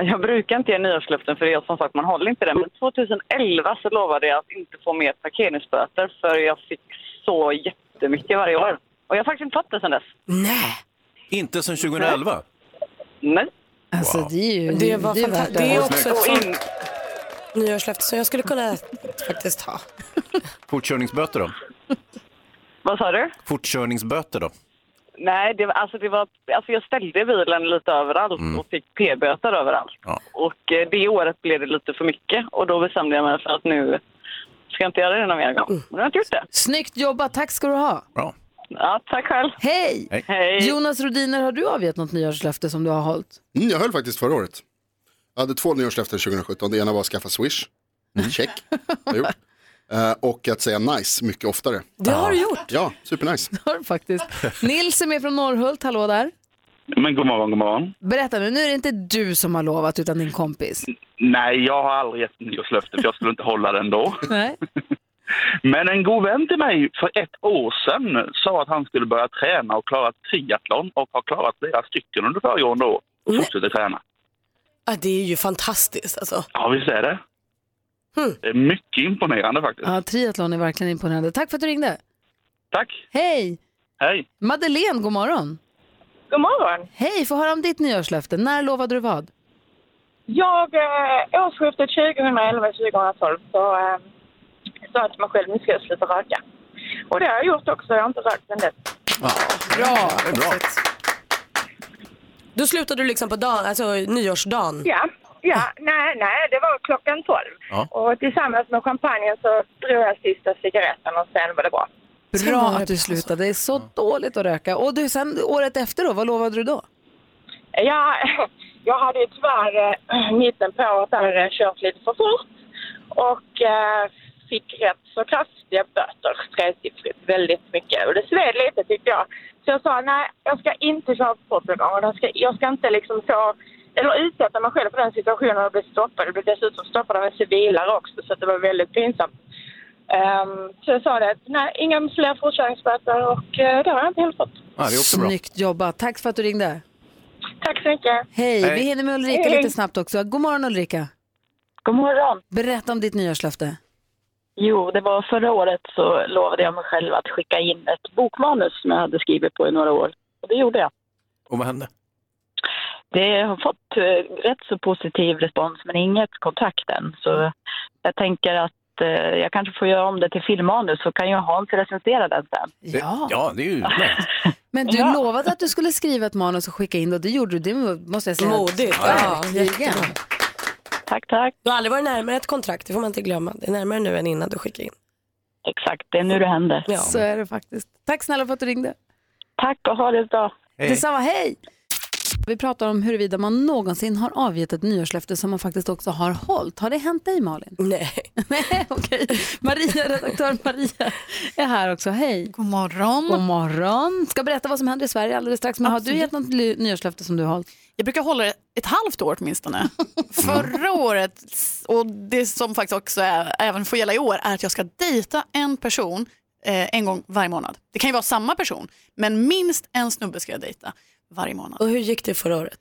Jag brukar inte ge nyårslöften, för det är som sagt, man håller inte det. Men 2011 så lovade jag att inte få mer parkeringsböter, för jag fick så jättemycket varje år. Och jag har faktiskt inte fått det sedan dess. Nej. Inte sedan 2011? Nej. Alltså wow. Det är ju... Det var fantastiskt. Det är också ett nyårslöfte som jag skulle kunna faktiskt ha. Fortkörningsböter då? Vad sa du? Fortkörningsböter då? Nej, det var jag ställde bilen lite överallt och fick p-böter överallt. Ja. Och det året blev det lite för mycket, och då bestämde jag mig för att nu ska jag inte göra det någon mer gång. Men jag har inte gjort det. Snyggt jobbat, tack ska du ha. Bra. Ja, tack själv. Hej! Hej. Jonas Rodiner, har du avgett något nyårslöfte som du har hållit? Jag höll faktiskt förra året. Jag hade 2 nyårslöften 2017. Det ena var att skaffa Swish. Check. Jag gjort. Och att säga nice mycket oftare. Det har du gjort. Ja, supernice. Det har du faktiskt. Nils är med från Norrhult, hallå där. Men god morgon, god morgon. Berätta nu är det inte du som har lovat utan din kompis. Nej, jag har aldrig gett nyårslöfte, för jag skulle inte hålla den då. Nej. Men en god vän till mig för 1 år sedan sa att han skulle börja träna och klara triathlon, och har klarat flera stycken under föregående år och fortsätter träna. Ja, det är ju fantastiskt alltså. Ja, visst är det. Det är mycket imponerande faktiskt. Ja, triathlon är verkligen imponerande. Tack för att du ringde. Tack. Hej. Hej. Madeleine, god morgon. God morgon. Hej, får höra om ditt nyårslöfte. När lovade du vad? Jag, årsskiftet 2011-2012, så sa jag till mig själv, nu ska jag sluta röka. Och det har jag gjort också, jag har inte rökt sedan dess. Ja. Bra. Det är bra. Då slutade du liksom på dagen, alltså nyårsdagen. Ja. Ja, nej, det var klockan 12. Ja. Och tillsammans med champagnen så drog jag sista cigaretten, och sen var det bra. Bra att du slutade, det är så dåligt att röka. Och du, sen året efter då, vad lovade du då? Ja, jag hade ju tyvärr mitten på att jag kört lite för fort. Och fick rätt så kraftiga böter, tresiffrigt, väldigt mycket. Och det sved lite tyckte jag. Så jag sa, nej, jag ska inte köra på det. Jag ska inte liksom få... Eller utsätta mig själv på den situationen och bli stoppad. Det blev dessutom stoppad av en civilare också, så det var väldigt pinsamt. Så jag sa det, nej, inga fler fortkörningsböter, och det har jag inte helt fått. Ja, det är också bra. Snyggt jobbat. Tack för att du ringde. Tack så mycket. Hej, vi hinner med Ulrika lite snabbt också. God morgon Ulrika. God morgon. Berätta om ditt nyårslöfte. Jo, det var förra året så lovade jag mig själv att skicka in ett bokmanus som jag hade skrivit på i några år. Och det gjorde jag. Och vad hände? Det har fått rätt så positiv respons, men inget kontakt än. Så jag tänker att jag kanske får göra om det till filmmanus, så kan jag ha en till recensera den sen. Ja, det är ju Men du lovade att du skulle skriva ett manus och skicka in det, och det gjorde du. Det måste jag säga. Modigt. Ja. Tack. Du har aldrig varit närmare ett kontrakt, det får man inte glömma. Det är närmare nu än innan du skickar in. Exakt, det är nu det händer. Ja. Så är det faktiskt. Tack snälla för att du ringde. Tack och ha det bra. Hej. Detsamma, hej! Vi pratar om huruvida man någonsin har avgett ett nyårslöfte som man faktiskt också har hållit. Har det hänt dig, Malin? Nej. Nej, okej. Okay. Maria, redaktör Maria är här också. Hej. God morgon. God morgon. Ska berätta vad som händer i Sverige alldeles strax. Men absolut. Har du gett något nyårslöfte som du har hållit? Jag brukar hålla ett halvt år åtminstone. Förra året, och det som faktiskt också är, även får gälla i år, är att jag ska dejta en person en gång varje månad. Det kan ju vara samma person, men minst en snubbe ska jag dejta varje månad. Och hur gick det förra året?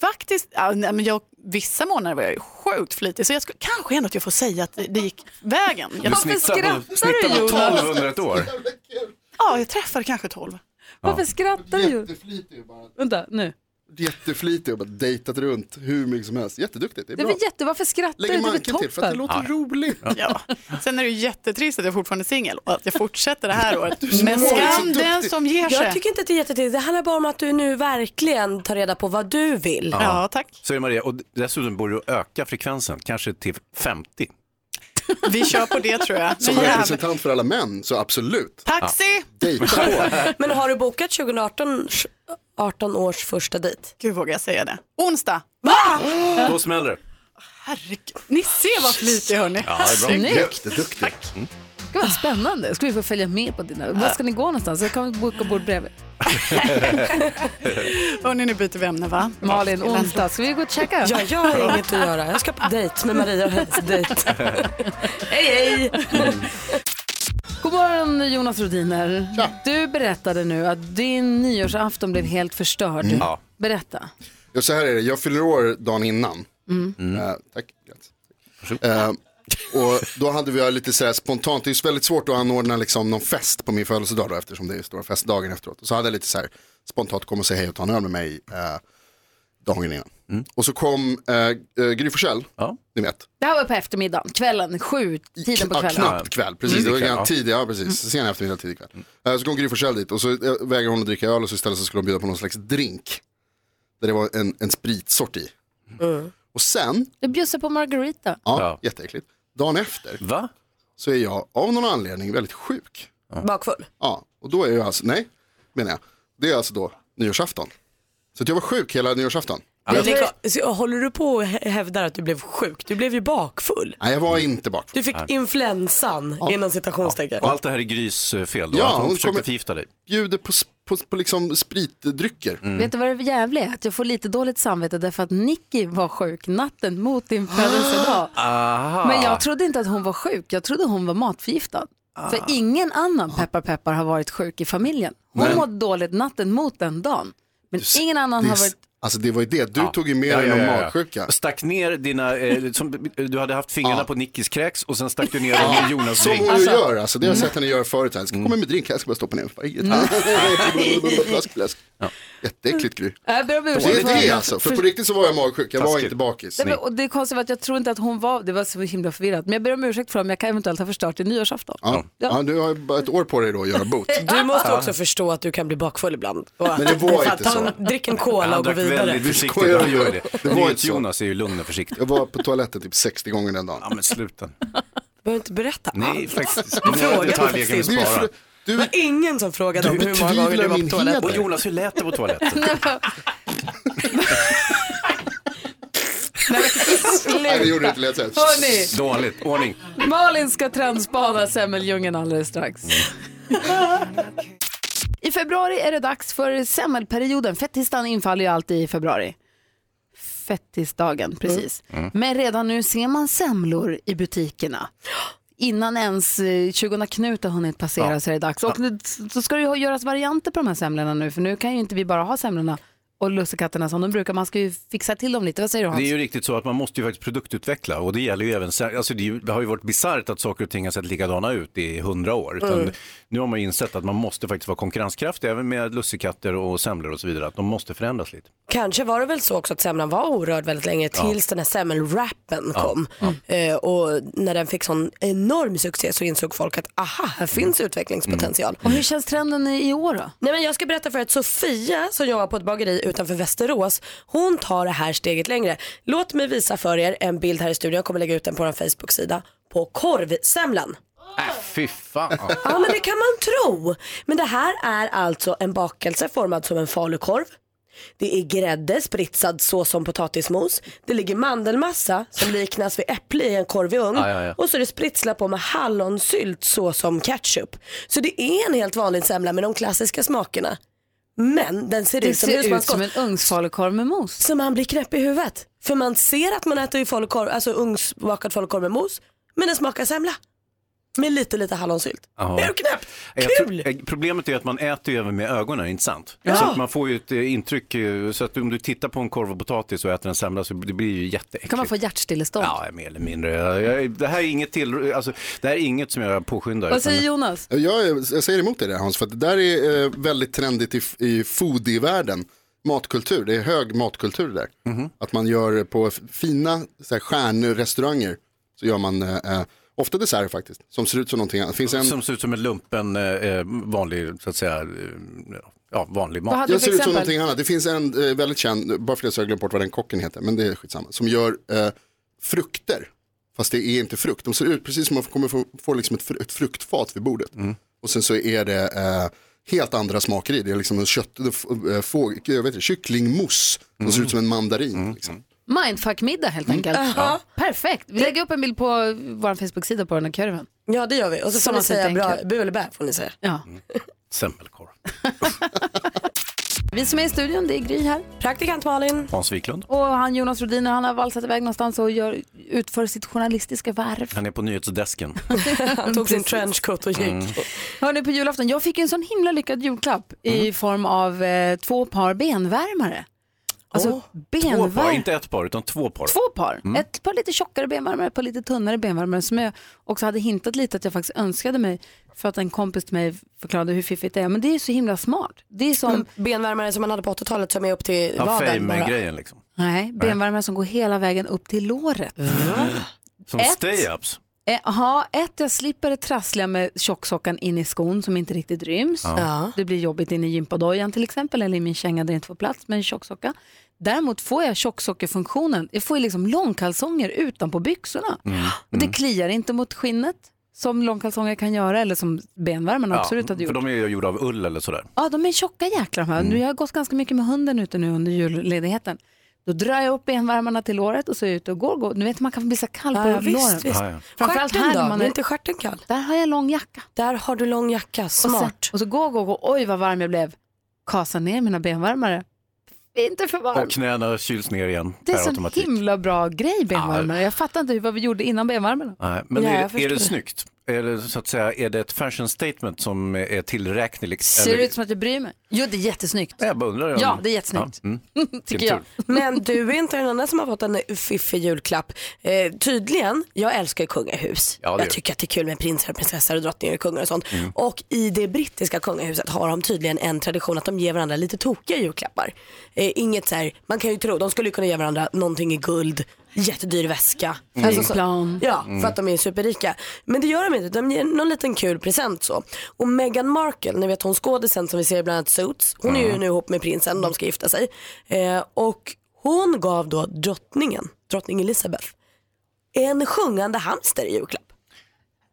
Faktiskt, ja, men vissa månader var jag sjukt flitig. Så jag kanske ändå att jag får säga att det gick vägen. Du snittar på 12 under ett år. Ja, jag träffar kanske 12. Varför skrattar du? Jätteflitig bara. Vänta, nu. Jätteflitig och bara dejtat runt hur mycket som helst. Jätteduktigt, det är bra. Det var varför skrattar du? Det till för att det låter roligt. Ja. Sen är det ju jättetrist att jag fortfarande är singel och att jag fortsätter det här året. Men skam den som ger sig. Jag tycker inte att det är jättetrist. Det handlar bara om att du nu verkligen tar reda på vad du vill. Ja, ja tack. Så är Maria, och dessutom borde du öka frekvensen, kanske till 50. Vi kör på det tror jag. Som representant för alla män, så absolut. Taxi! Ja. Men har du bokat 2018 års första dejt? Gud, vågar jag säga det. Onsdag! Va? Då smäller det. Herregud. Ni ser vad flitig, hörni. Ja, det är bra. Duktig. Tack. Det var spännande. Ska vi få följa med på dina... Var ska ni gå någonstans? Jag kan boka bord bredvid. Hörrni, nu byter vi ämne, va? Malin, onsdag. Ska vi gå och checka? Ja, jag har inget att göra. Jag ska på dejt med Maria och hennes dejt. Hej! God morgon, Jonas Rodiner. Ja. Du berättade nu att din nyårsafton blev helt förstörd. Ja. Berätta. Ja, så här är det. Jag fyller år dagen innan. Tack. Och då hade vi lite så här spontant. Det är väldigt svårt att anordna liksom någon fest på min födelsedag då, eftersom det är stora festdagen efteråt. Och så hade jag lite så här spontant kom och säga hej och ta en öl med mig dagen innan. Och så kom Gry Forssell, ni vet. Det här var på eftermiddagen, kvällen, 7, tiden på kvällen. Knappt kväll, precis. Det var tidigt, ja precis. Sen eftermiddag, tidig kväll. Så kom Gry Forssell dit och så vägrade hon att dricka öl och så istället så skulle de bjuda på någon slags drink. Där det var en spritsort i. Och sen... Du bjussar på margarita. Ja, jätteäckligt. Dagen efter så är jag av någon anledning väldigt sjuk. Bakfull? Ja, och då är jag alltså... Nej, menar jag. Det är alltså då nyårsafton. Så att jag var sjuk hela nyårsafton. Så håller du på och hävdar att du blev sjuk? Du blev ju bakfull. Nej, jag var inte bakfull. Du fick influensan innan citationstecken. Och allt det här är Grys fel då. Ja, hon försökte förgifta dig. Bjuder på liksom spritdrycker. Vet du vad det är jävligt? Att jag får lite dåligt samvete därför att Nicky var sjuk natten mot din födelsedag. Men jag trodde inte att hon var sjuk. Jag trodde hon var matförgiftad. För ingen annan peppar har varit sjuk i familjen. Hon mådde dåligt natten mot den dagen. Men ingen annan har varit... Alltså det var ju det, du tog ju med dig någon magsjuka. Stack ner dina, som, du hade haft fingrarna på Nickis kräks och sen stack du ner dem i Jonas drink. Som hon gör, alltså det har jag sett henne göra förut. Jag ska komma med drink, jag ska bara stoppa ner flask. Jätteäckligt, Gry. Det är det alltså, för på riktigt så var jag magsjuk, jag var inte bakis. Och det är konstigt att jag tror inte att hon var, det var så himla förvirrat. Men jag ber om ursäkt för om jag kan eventuellt ha förstört i nyårsafton. Ja, du har bara ett år på dig då att göra bot. Du måste också förstå att du kan bli bakfull ibland. Men det var inte så. Drick en cola och gå vidare. Väldigt försiktigt, jag gör det. Det var inte Jonas är ju lugn och försiktig. Jag var på toaletten typ 60 gånger den dagen. Ja, men sluta. Du behöver inte berätta allt. Nej, faktiskt. Det var ingen som frågade om hur många gånger du var på toaletten. Och Jonas, hur lät det på toaletten? Nej, vi gjorde inte lätt så. Hörrni. Dåligt, ordning. Malin ska transpana Semmeljungen alldeles strax. I februari är det dags för semmelperioden. Fettisdagen infaller ju alltid i februari. Fettisdagen, precis. Men redan nu ser man semlor i butikerna. Innan ens 20 Knut har hunnit passera så är det dags. Och så ska det ju göras varianter på de här semlorna nu. För nu kan ju inte vi bara ha semlorna och lussekatterna som de brukar. Man ska ju fixa till dem lite. Vad säger du, Hans? Det är ju riktigt så att man måste ju faktiskt produktutveckla. Och det gäller ju även... Alltså det har ju varit bizarrt att saker och ting har sett likadana ut i 100 år. Utan nu har man insett att man måste faktiskt vara konkurrenskraftig även med lussekatter och semlor och så vidare. Att de måste förändras lite. Kanske var det väl så också att semlan var orörd väldigt länge tills den här semmelwrappen kom. Och när den fick sån enorm succé så insåg folk att här finns utvecklingspotential. Och hur känns trenden i år då? Nej, men jag ska berätta för att Sofia som jobbar på ett bageri utanför Västerås, hon tar det här steget längre. Låt mig visa för er en bild här i studion. Jag kommer lägga ut den på vår Facebook-sida på korvsemlan. Fy fan. Ja, men det kan man tro. Men det här är alltså en bakelse formad som en falukorv. Det är grädde spritsad så som potatismos. Det ligger mandelmassa som liknas vid äpple i en korv i ugn. Och så är det spritsla på med hallonsylt så som ketchup. Så det är en helt vanlig semla med de klassiska smakerna. Men den ser ut som en ugnsfalukorv med mos. Så man blir knäpp i huvudet. För man ser att man äter ju falukorv, alltså ugnsbakad falukorv med mos, men den smakar semla. Med lite hallonsylt. Det är ju knäppt. Kul! Problemet är att man äter ju även med ögonen, inte sant? Ja. Så att man får ju ett intryck, så att om du tittar på en korv och potatis och äter en semla så det blir ju jätteäckligt. Kan man få hjärtstillestånd? Ja, mer eller mindre. Det här är inget som jag påskyndar. Vad säger Jonas? Jag säger emot dig där, Hans, för att det där är väldigt trendigt i foodie-världen. Matkultur, det är hög matkultur där. Mm-hmm. Att man gör på fina stjärnrestauranger så gör man... ofta dessert faktiskt, som ser ut som någonting annat. Som ser ut som en lumpen vanlig, så att säga, vanlig mat. Det ser ut som någonting annat. Det finns en väldigt känd, bara för att jag glömde bort vad den kocken heter, men det är skitsamma, som gör frukter, fast det är inte frukt. De ser ut precis som man kommer få liksom ett fruktfat vid bordet. Mm. Och sen så är det helt andra smaker i det. Det är liksom en kycklingmousse som ser ut som en mandarin, liksom. Mindfuck-middag helt enkelt. Ja. Perfekt. Vi lägger upp en bild på vår Facebook-sida på den här kurven. Ja, det gör vi. Och så får ni säga bra bu eller bär, får ni säga. Ja. Semmelkorv. Vi som är i studion, det är Gry här. Praktikant Malin. Hans Wiklund. Och han Jonas Rodin, han har valsat iväg någonstans och utför sitt journalistiska värv. Han är på nyhetsdesken. Han tog sin trenchcoat och gick. Hörrni, på julafton, jag fick en sån himla lyckad julklapp i form av 2 par benvärmare. Alltså benvärmare. 2 par, inte 1 par utan 2 par. 2 par. Mm. 1 par lite tjockare benvärmare, ett par lite tunnare benvärmare som jag också hade hintat lite att jag faktiskt önskade mig för att en kompis till mig förklarade hur fiffigt det är. Men det är så himla smart. Det är som benvärmare som man hade på 80-talet som är upp till vaden. Ja, grejen liksom. Nej, benvärmare som går hela vägen upp till låret. Som stay-ups. Ja, jag slipper det trassliga med tjocksockan in i skon som inte riktigt ryms. Ja. Det blir jobbigt in i gympadojan till exempel, eller i min känga där det inte får plats med en tjocksocka. Däremot får jag tjocksockerfunktionen. Jag får liksom långkalsonger utanpå byxorna. Och det kliar inte mot skinnet som långkalsonger kan göra, eller som benvärmarna absolut hade gjort. För de är ju gjorda av ull eller sådär. Ja, de är tjocka jäklar de här. Jag har gått ganska mycket med hunden ute nu under julledigheten. Då drar jag upp benvärmarna till låret och så är jag ute och går. Nu vet man kan bli så kall på låret. Ja. Framförallt här då, man är inte skärten kall. Där har jag lång jacka. Där har du lång jacka, smart. Och så gå. Oj vad varm jag blev. Kasa ner mina benvärmare. Inte för varm. Och knäna kyls ner igen. Det är så himla bra grej benvärmare. Jag fattar inte vad vi gjorde innan benvärmarna. Nej, men är det snyggt? Eller så att säga, är det ett fashion statement som är tillräkneligt? Ser det ut som att du bryr mig? Jo, det är jättesnyggt. Jag bara undrar om... Ja, det är jättesnyggt. Ja. Tycker jag. Men du är inte den enda som har fått en fiffig julklapp. Tydligen, jag älskar kungahus. Ja, jag tycker att det är kul med prinsar, prinsessor och drottningar och kungar och sånt. Och i det brittiska kungahuset har de tydligen en tradition att de ger varandra lite tokiga julklappar. Inget så här, man kan ju tro, de skulle kunna ge varandra någonting i guld. Jättedyr väska. Alltså, för att de är superrika. Men det gör de inte, de ger någon liten kul present så. Och Meghan Markle, ni vet hon skådisen som vi ser bland annat Suits, hon är ju nu ihop med prinsen, de ska gifta sig. Och hon gav då drottning Elizabeth, en sjungande hamster i julklapp.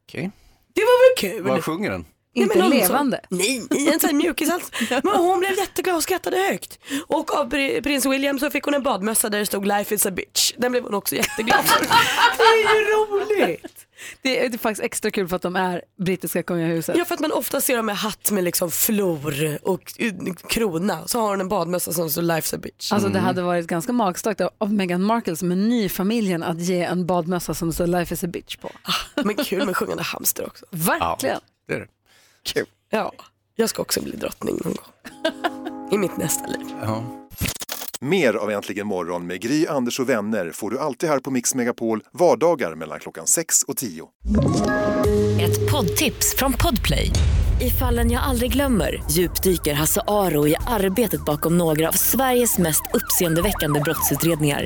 Okej. Det var väl kul. Vad sjunger den? Inte levande. Nej, en sån mjukis alltså. Men hon blev jätteglad och skrattade högt. Och av prins William så fick hon en badmössa där det stod Life is a bitch. Den blev hon också jätteglad för. Det är ju roligt. Det är faktiskt extra kul för att de är brittiska kungahuset. Ja, för att man ofta ser dem med hatt med liksom flor och krona. Så har hon en badmössa som står Life's a bitch. Alltså det hade varit ganska magstarkt av Meghan Markle som är ny i familjen att ge en badmössa som står Life is a bitch på. Men kul med sjungande hamster också. Verkligen. Ja, det är det. Kul. Ja, jag ska också bli drottning någon gång. I mitt nästa liv. Ja. Mer av Äntligen morgon med Gry, Anders och vänner får du alltid här på Mix Megapol vardagar mellan klockan 6 och 10. Ett poddtips från Podplay. I Fallen jag aldrig glömmer djupdyker Hasse Aro i arbetet bakom några av Sveriges mest uppseendeväckande brottsutredningar.